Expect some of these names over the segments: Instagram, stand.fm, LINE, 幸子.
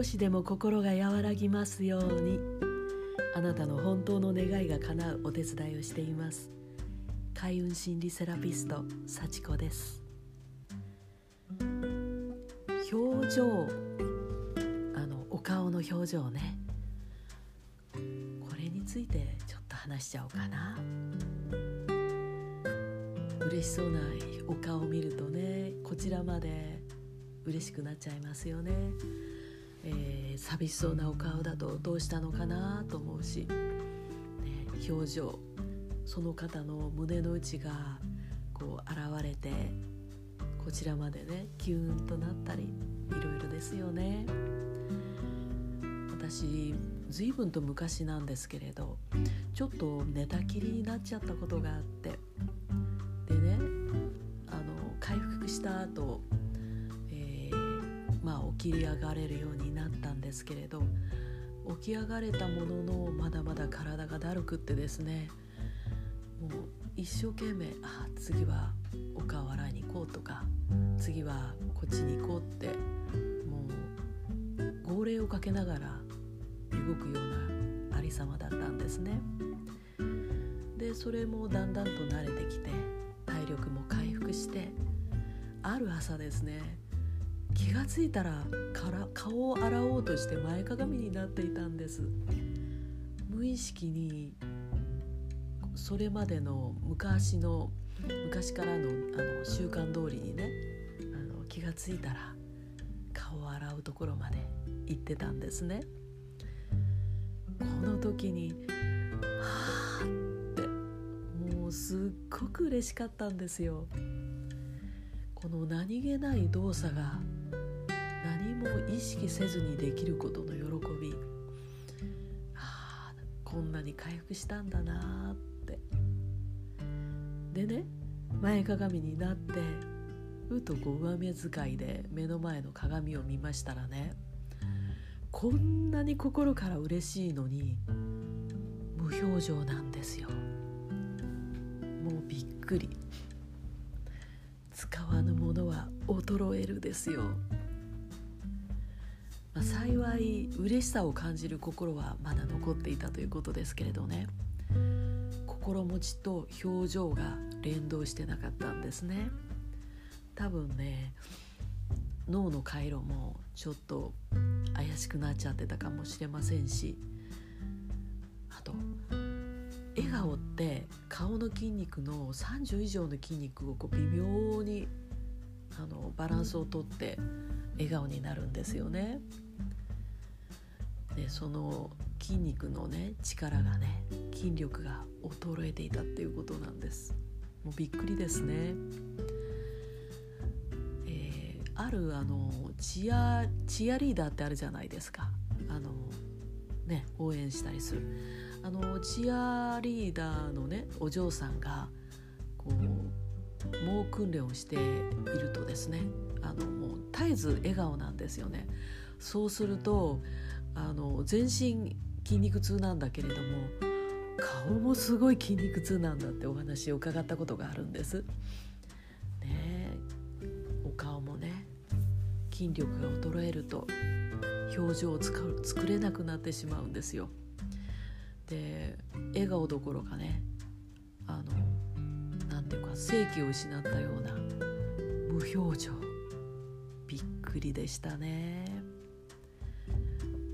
少しでも心が和らぎますように。あなたの本当の願いが叶うお手伝いをしています。開運心理セラピスト幸子です。表情、お顔の表情ね、これについてちょっと話しちゃおうかな。嬉しそうなお顔を見るとね、こちらまで嬉しくなっちゃいますよね。寂しそうなお顔だとどうしたのかなと思うし、ね、表情、その方の胸の内がこう現れて、こちらまでねキューンとなったり、いろいろですよね。私ずいぶんと昔なんですけれど、ちょっと寝たきりになっちゃったことがあって、でね、回復した後、起き上がれるようになったんですけれど、起き上がれたもののまだまだ体がだるくってですね、もう一生懸命、次はお顔洗いに行こうとか、次はこっちに行こうって、もう号令をかけながら動くようなありさまだったんですね。でそれもだんだんと慣れてきて、体力も回復して、ある朝ですね、気がついたら顔を洗おうとして前かがみになっていたんです。無意識にそれまでの昔からの習慣通りにね、気がついたら顔を洗うところまで行ってたんですね。この時にはーって、もうすっごく嬉しかったんですよ。この何気ない動作が何も意識せずにできることの喜び、こんなに回復したんだなって。でね、前かがみになって、うと上目遣いで目の前の鏡を見ましたらね、こんなに心から嬉しいのに無表情なんですよ。もうびっくり。使わぬものは衰えるですよ。幸い嬉しさを感じる心はまだ残っていたということですけれどね、心持ちと表情が連動してなかったんですね。多分ね、脳の回路もちょっと怪しくなっちゃってたかもしれませんし、あと笑顔って顔の筋肉の30以上の筋肉を微妙にバランスをとって笑顔になるんですよね。でその筋肉のね力がね、筋力が衰えていたっていうことなんです。もうびっくりですね。あるチアリーダーってあるじゃないですか。応援したりするチアリーダーのねお嬢さんが猛訓練をしているとですね、もう絶えず笑顔なんですよね。そうすると全身筋肉痛なんだけれども、顔もすごい筋肉痛なんだってお話を伺ったことがあるんです、ね、お顔もね筋力が衰えると表情を作れなくなってしまうんですよ。で笑顔どころかね、なんていうか生気を失ったような無表情、びっくりでしたね。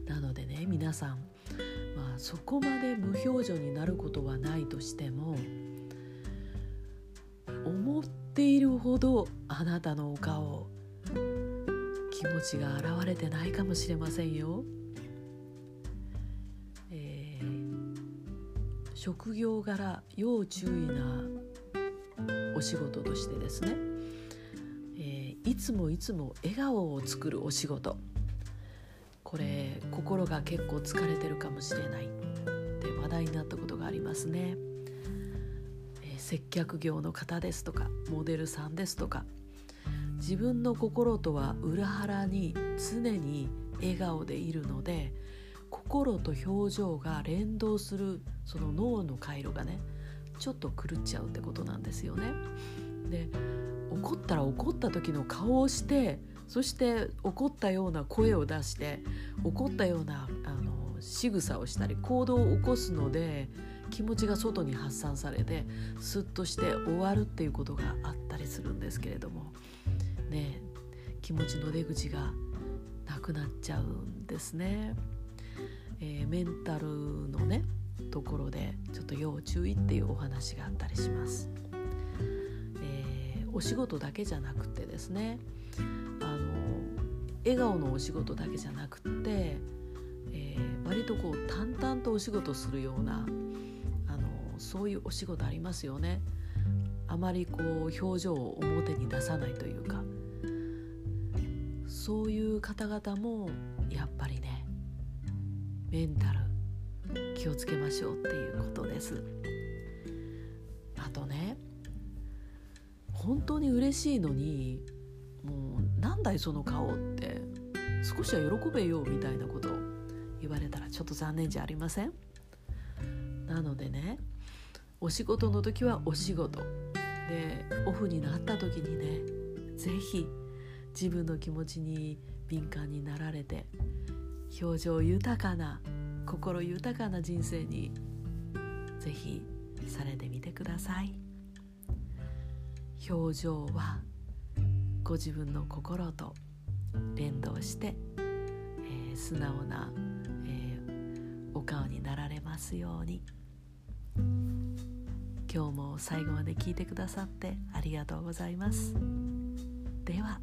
なのでね、皆さん、そこまで無表情になることはないとしても、思っているほどあなたのお顔、気持ちが現れてないかもしれませんよ。職業柄要注意なお仕事としてですね、いつも笑顔を作るお仕事、これ心が結構疲れてるかもしれないって話題になったことがありますね。接客業の方ですとか、モデルさんですとか、自分の心とは裏腹に常に笑顔でいるので、心と表情が連動するその脳の回路がねちょっと狂っちゃうってことなんですよね。で怒ったら怒った時の顔をして、そして怒ったような声を出して怒ったような仕草をしたり行動を起こすので気持ちが外に発散されてスッとして終わるっていうことがあったりするんですけれどもね、気持ちの出口がなくなっちゃうんですね。メンタルのねところでちょっと要注意っていうお話があったりします。お仕事だけじゃなくてですね、笑顔のお仕事だけじゃなくて、割とこう淡々とお仕事するようなそういうお仕事ありますよね。あまりこう表情を表に出さないというか、そういう方々もやっぱりねメンタル気をつけましょうっていうことです。あとね本当に嬉しいのにもうなんだいその顔って少しは喜べよみたいなことを言われたらちょっと残念じゃありません？なのでねお仕事の時はお仕事でオフになった時にねぜひ自分の気持ちに敏感になられて表情豊かな心豊かな人生にぜひされてみてください。表情はご自分の心と連動して、素直な、お顔になられますように。今日も最後まで聞いてくださってありがとうございます。では。